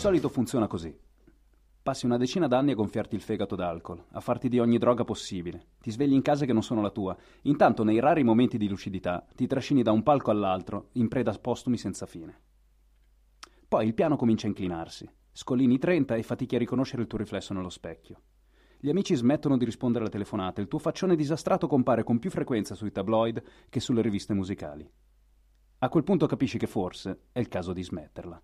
solito funziona così. Passi una decina d'anni a gonfiarti il fegato d'alcol, a farti di ogni droga possibile. Ti svegli in case che non sono la tua. Intanto, nei rari momenti di lucidità, ti trascini da un palco all'altro, in preda a postumi senza fine. Poi il piano comincia a inclinarsi. Scolini 30 e fatichi a riconoscere il tuo riflesso nello specchio. Gli amici smettono di rispondere alle telefonate, il tuo faccione disastrato compare con più frequenza sui tabloid che sulle riviste musicali. A quel punto capisci che forse è il caso di smetterla.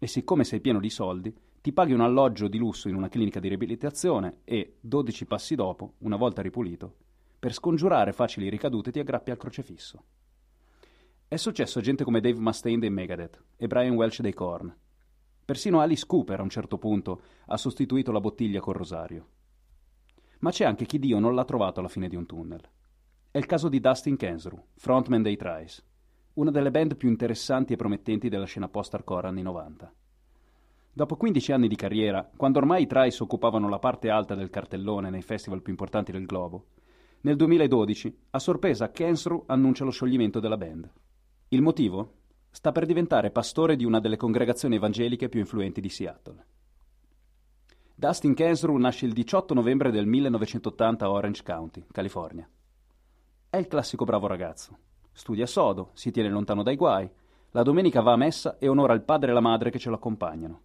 E siccome sei pieno di soldi, ti paghi un alloggio di lusso in una clinica di riabilitazione e, 12 passi dopo, una volta ripulito, per scongiurare facili ricadute ti aggrappi al crocefisso. È successo a gente come Dave Mustaine dei Megadeth e Brian Welch dei Korn. Persino Alice Cooper a un certo punto ha sostituito la bottiglia col rosario. Ma c'è anche chi Dio non l'ha trovato alla fine di un tunnel. È il caso di Dustin Kensrue, frontman dei Thrice, una delle band più interessanti e promettenti della scena post-hardcore anni 90. Dopo 15 anni di carriera, quando ormai i Thrice occupavano la parte alta del cartellone nei festival più importanti del globo, nel 2012, a sorpresa, Kensrue annuncia lo scioglimento della band. Il motivo? Sta per diventare pastore di una delle congregazioni evangeliche più influenti di Seattle. Dustin Kensrue nasce il 18 novembre del 1980 a Orange County, California. È il classico bravo ragazzo. Studia sodo, si tiene lontano dai guai, la domenica va a messa e onora il padre e la madre che ce lo accompagnano.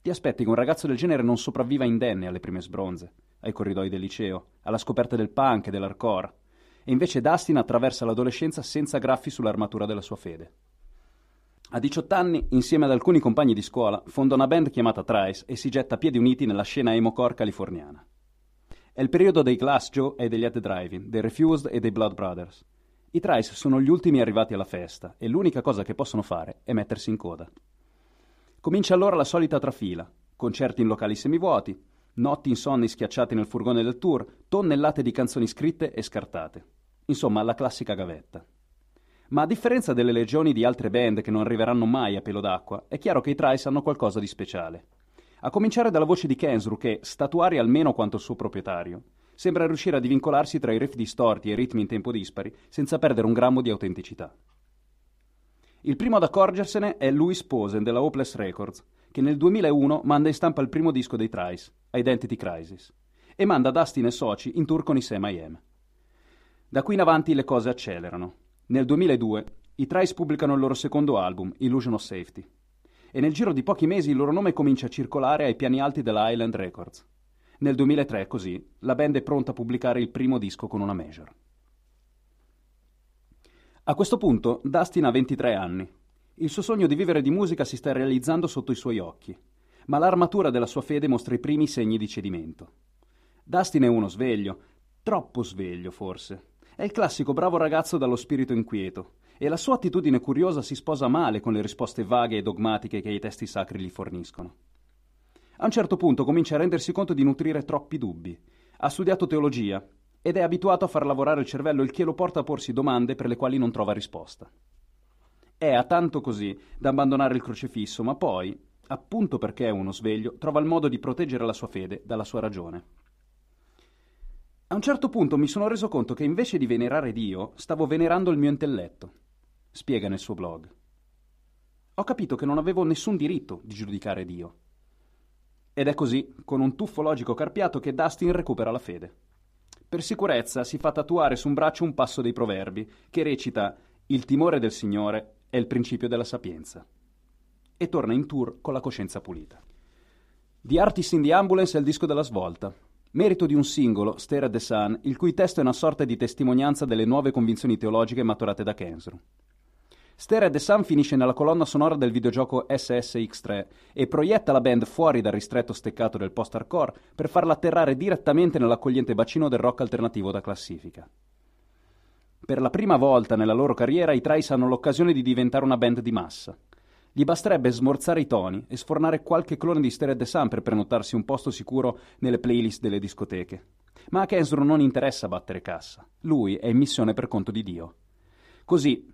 Ti aspetti che un ragazzo del genere non sopravviva indenne alle prime sbronze, ai corridoi del liceo, alla scoperta del punk e dell'hardcore, e invece Dustin attraversa l'adolescenza senza graffi sull'armatura della sua fede. A 18 anni, insieme ad alcuni compagni di scuola, fonda una band chiamata Thrice e si getta a piedi uniti nella scena emo-core californiana. È il periodo dei Glass Joe e degli At Drive-In, dei Refused e dei Blood Brothers. I Thrice sono gli ultimi arrivati alla festa e l'unica cosa che possono fare è mettersi in coda. Comincia allora la solita trafila, concerti in locali semivuoti, notti insonni schiacciati nel furgone del tour, tonnellate di canzoni scritte e scartate. Insomma, la classica gavetta. Ma a differenza delle legioni di altre band che non arriveranno mai a pelo d'acqua, è chiaro che i Thrice hanno qualcosa di speciale. A cominciare dalla voce di Kensrue che, statuaria almeno quanto il suo proprietario, sembra riuscire a divincolarsi tra i riff distorti e i ritmi in tempo dispari senza perdere un grammo di autenticità. Il primo ad accorgersene è Louis Posen della Hopeless Records, che nel 2001 manda in stampa il primo disco dei Thrice, Identity Crisis, e manda Dustin e soci in tour con i Sam I Am. Da qui in avanti le cose accelerano. Nel 2002 i Thrice pubblicano il loro secondo album, Illusion of Safety, e nel giro di pochi mesi il loro nome comincia a circolare ai piani alti della Island Records. Nel 2003, così, la band è pronta a pubblicare il primo disco con una major. A questo punto Dustin ha 23 anni. Il suo sogno di vivere di musica si sta realizzando sotto i suoi occhi, ma l'armatura della sua fede mostra i primi segni di cedimento. Dustin è uno sveglio, troppo sveglio forse. È il classico bravo ragazzo dallo spirito inquieto e la sua attitudine curiosa si sposa male con le risposte vaghe e dogmatiche che i testi sacri gli forniscono. A un certo punto comincia a rendersi conto di nutrire troppi dubbi. Ha studiato teologia ed è abituato a far lavorare il cervello, il che lo porta a porsi domande per le quali non trova risposta. È a tanto così da abbandonare il crocefisso, ma poi, appunto perché è uno sveglio, trova il modo di proteggere la sua fede dalla sua ragione. A un certo punto mi sono reso conto che invece di venerare Dio, stavo venerando il mio intelletto, spiega nel suo blog. Ho capito che non avevo nessun diritto di giudicare Dio. Ed è così, con un tuffo logico carpiato, che Dustin recupera la fede. Per sicurezza si fa tatuare su un braccio un passo dei Proverbi, che recita «Il timore del Signore è il principio della sapienza» e torna in tour con la coscienza pulita. The Artist in the Ambulance è il disco della svolta. Merito di un singolo, Stair of the Sun, il cui testo è una sorta di testimonianza delle nuove convinzioni teologiche maturate da Kensrue. Stair of the Sun finisce nella colonna sonora del videogioco SSX3 e proietta la band fuori dal ristretto steccato del post-hardcore per farla atterrare direttamente nell'accogliente bacino del rock alternativo da classifica. Per la prima volta nella loro carriera i Thrice hanno l'occasione di diventare una band di massa. Gli basterebbe smorzare i toni e sfornare qualche clone di Stereo Death Sun per prenotarsi un posto sicuro nelle playlist delle discoteche. Ma a Kensrue non interessa battere cassa. Lui è in missione per conto di Dio. Così,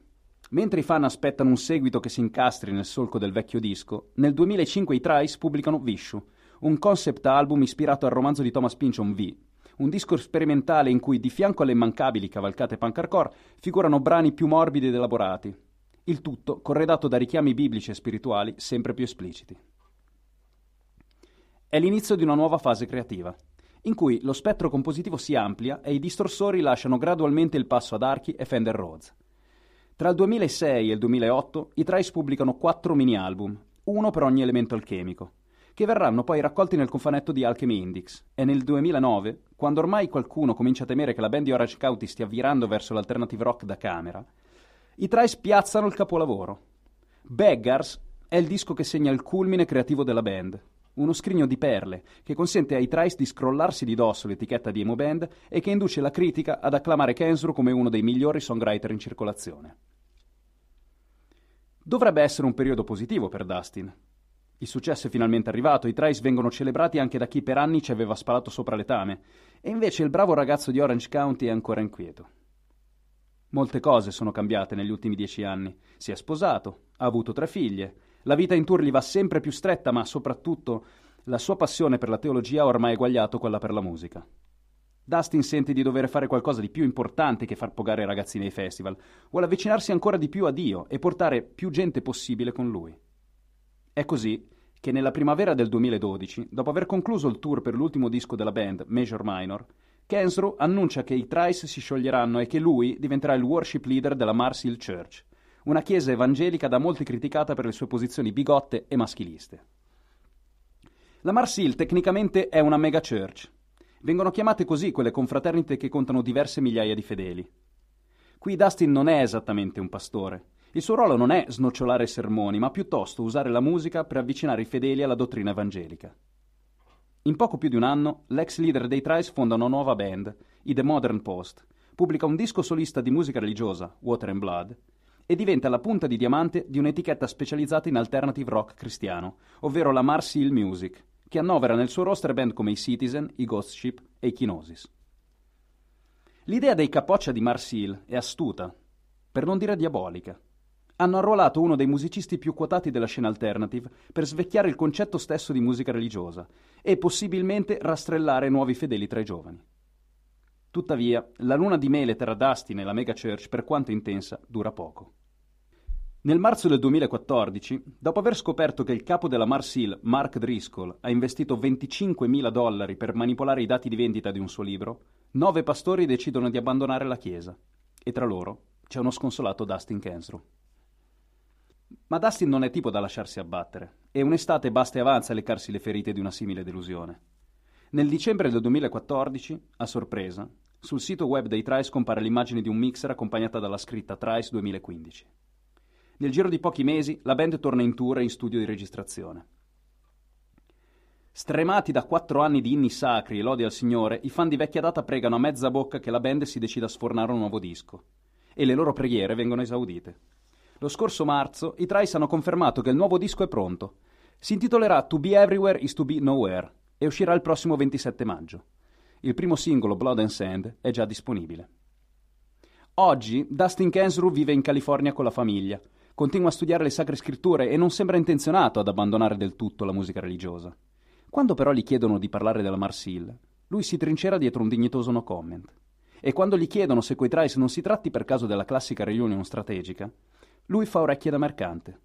mentre i fan aspettano un seguito che si incastri nel solco del vecchio disco, nel 2005 i Thrice pubblicano Vheissu, un concept album ispirato al romanzo di Thomas Pynchon V, un disco sperimentale in cui di fianco alle immancabili cavalcate punk hardcore figurano brani più morbidi ed elaborati. Il tutto corredato da richiami biblici e spirituali sempre più espliciti. È l'inizio di una nuova fase creativa, in cui lo spettro compositivo si amplia e i distorsori lasciano gradualmente il passo ad Archie e Fender Rhodes. Tra il 2006 e il 2008 i Thrice pubblicano 4 mini-album, uno per ogni elemento alchemico, che verranno poi raccolti nel cofanetto di Alchemy Index, e nel 2009, quando ormai qualcuno comincia a temere che la band di Orange County stia virando verso l'alternative rock da camera, i Thrice piazzano il capolavoro. Beggars è il disco che segna il culmine creativo della band, uno scrigno di perle che consente ai Thrice di scrollarsi di dosso l'etichetta di emo band e che induce la critica ad acclamare Kensrue come uno dei migliori songwriter in circolazione. Dovrebbe essere un periodo positivo per Dustin. Il successo è finalmente arrivato, i Thrice vengono celebrati anche da chi per anni ci aveva sparato sopra le tame, e invece il bravo ragazzo di Orange County è ancora inquieto. Molte cose sono cambiate negli ultimi 10 anni. Si è sposato, ha avuto 3 figlie, la vita in tour gli va sempre più stretta, ma soprattutto la sua passione per la teologia ha ormai eguagliato quella per la musica. Dustin sente di dover fare qualcosa di più importante che far pogare i ragazzini ai festival. Vuole avvicinarsi ancora di più a Dio e portare più gente possibile con lui. È così che nella primavera del 2012, dopo aver concluso il tour per l'ultimo disco della band, Major Minor, Kensrue annuncia che i Thrice si scioglieranno e che lui diventerà il worship leader della Mars Hill Church, una chiesa evangelica da molti criticata per le sue posizioni bigotte e maschiliste. La Mars Hill tecnicamente è una mega church. Vengono chiamate così quelle confraternite che contano diverse migliaia di fedeli. Qui Dustin non è esattamente un pastore. Il suo ruolo non è snocciolare sermoni, ma piuttosto usare la musica per avvicinare i fedeli alla dottrina evangelica. In poco più di un anno, l'ex leader dei Thrice fonda una nuova band, i The Modern Post, pubblica un disco solista di musica religiosa, Water and Blood, e diventa la punta di diamante di un'etichetta specializzata in alternative rock cristiano, ovvero la Mars Hill Music, che annovera nel suo roster band come i Citizen, i Ghost Ship e i Kinosis. L'idea dei capoccia di Mars Hill è astuta, per non dire diabolica. Hanno arruolato uno dei musicisti più quotati della scena alternative per svecchiare il concetto stesso di musica religiosa e possibilmente rastrellare nuovi fedeli tra i giovani. Tuttavia, la luna di mele tra Dustin e la mega church, per quanto intensa, dura poco. Nel marzo del 2014, dopo aver scoperto che il capo della Mars Hill, Mark Driscoll, ha investito $25.000 per manipolare i dati di vendita di un suo libro, 9 pastori decidono di abbandonare la chiesa e tra loro c'è uno sconsolato Dustin Kensrue. Ma Dustin non è tipo da lasciarsi abbattere, e un'estate basta e avanza a leccarsi le ferite di una simile delusione. Nel dicembre del 2014, a sorpresa, sul sito web dei Thrice compare l'immagine di un mixer accompagnata dalla scritta Thrice 2015. Nel giro di pochi mesi la band torna in tour e in studio di registrazione. Stremati da 4 anni di inni sacri e lode al Signore, i fan di vecchia data pregano a mezza bocca che la band si decida a sfornare un nuovo disco, e le loro preghiere vengono esaudite. Lo scorso marzo i Thrice hanno confermato che il nuovo disco è pronto. Si intitolerà To Be Everywhere is to Be Nowhere e uscirà il prossimo 27 maggio. Il primo singolo, Blood and Sand, è già disponibile. Oggi Dustin Kensrue vive in California con la famiglia, continua a studiare le Sacre Scritture e non sembra intenzionato ad abbandonare del tutto la musica religiosa. Quando però gli chiedono di parlare della Mars Hill, lui si trincera dietro un dignitoso no comment. E quando gli chiedono se coi Thrice non si tratti per caso della classica reunion strategica, lui fa orecchie da mercante.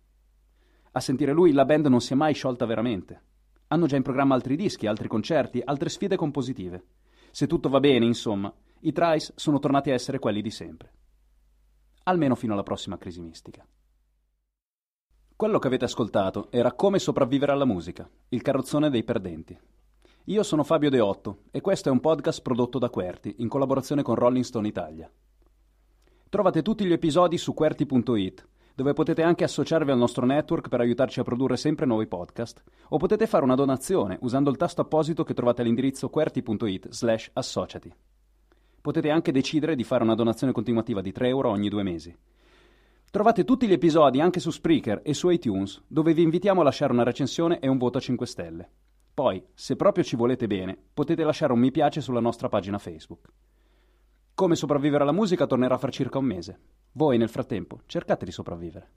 A sentire lui, la band non si è mai sciolta veramente. Hanno già in programma altri dischi, altri concerti, altre sfide compositive. Se tutto va bene, insomma, i Thrice sono tornati a essere quelli di sempre. Almeno fino alla prossima crisi mistica. Quello che avete ascoltato era Come sopravvivere alla musica, il carrozzone dei perdenti. Io sono Fabio Deotto e questo è un podcast prodotto da Querti in collaborazione con Rolling Stone Italia. Trovate tutti gli episodi su querti.it, dove potete anche associarvi al nostro network per aiutarci a produrre sempre nuovi podcast, o potete fare una donazione usando il tasto apposito che trovate all'indirizzo querti.it/associati. Potete anche decidere di fare una donazione continuativa di €3 ogni 2 mesi. Trovate tutti gli episodi anche su Spreaker e su iTunes, dove vi invitiamo a lasciare una recensione e un voto a 5 stelle. Poi, se proprio ci volete bene, potete lasciare un mi piace sulla nostra pagina Facebook. Come sopravvivere alla musica tornerà fra circa 1 mese. Voi, nel frattempo, cercate di sopravvivere.